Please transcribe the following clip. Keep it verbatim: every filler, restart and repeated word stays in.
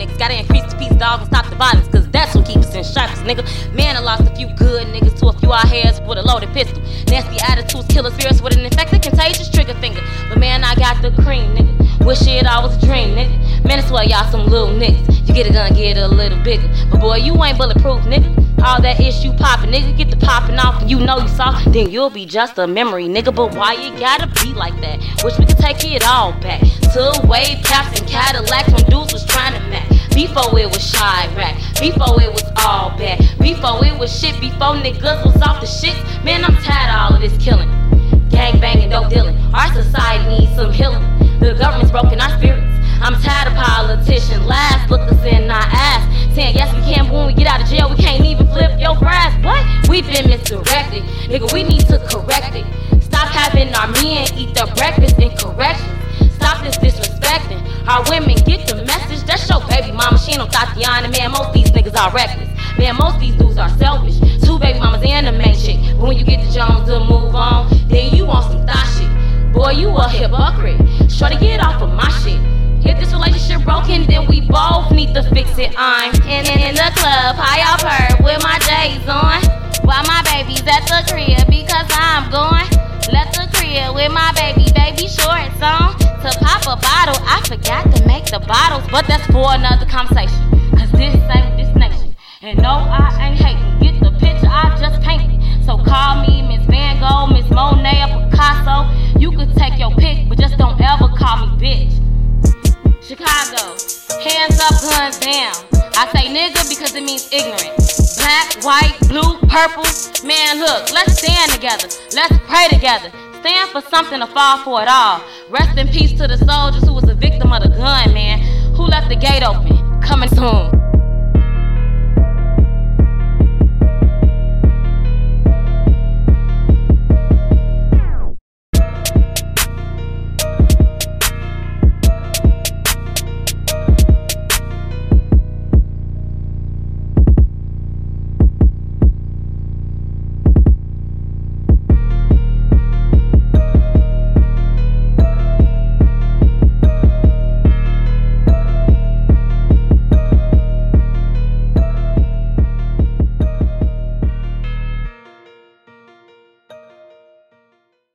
niggas. Gotta increase the peace, dog, and stop the violence, cause that's what keeps us in shackles, nigga. Man, I lost a few good niggas to a few out here with a loaded pistol. Nasty attitudes, killer spirits with an infected, contagious trigger finger. But man, I got the cream, nigga. Wish it all was a dream, nigga. Man, I swear y'all some little niggas. You get a gun, get it a little bigger. But boy, you ain't bulletproof, nigga. All that issue poppin', nigga, get the poppin' off and you know you soft, then you'll be just a memory, nigga. But why you gotta be like that? Wish we could take it all back. Two-way caps and Cadillacs when dudes was trying to match. Before it was Chirac, before it was all bad, before it was shit, before niggas was off the shit. Man, I'm tired of all of this killing, gang banging, dope dealing. Our society needs some healing. The government's broken our spirits. I'm tired of politicians. Lies look us in our ass, saying yes we can, but when we get out of jail we can't even flip your fries. What? We've been misdirected, nigga, we need to correct it. Stop having our men eat their breakfast in corrections. Stop this disrespecting. Our women get the message. That's your baby mama, she ain't no Tatiana. Man, most these niggas are reckless. Man, most these dudes are selfish. Two baby mamas and the main chick. But when you get the Jones to move on, then you want some thot shit. Boy, you a hypocrite. Try to get off of my shit. If this relationship broken, then we both need to fix it. I'm in, in, in the club, high off her, with my J's on, while my baby's at the crib, because I'm gone. Left the crib with my baby, baby shorts on, to pop a bottle. I forgot to make the bottles, but that's for another conversation, cause this ain't this nation, and no, I ain't hating. Get the picture I just painted, so call me Miss Van Gogh, Miss Monet, or Picasso. You could take your pick, but just don't ever call me bitch. Chicago, hands up, guns down. I say nigga because it means ignorant. Black, white, blue, purple. Man, look, let's stand together. Let's pray together. Stand for something or fall for it all. Rest in peace to the soldiers.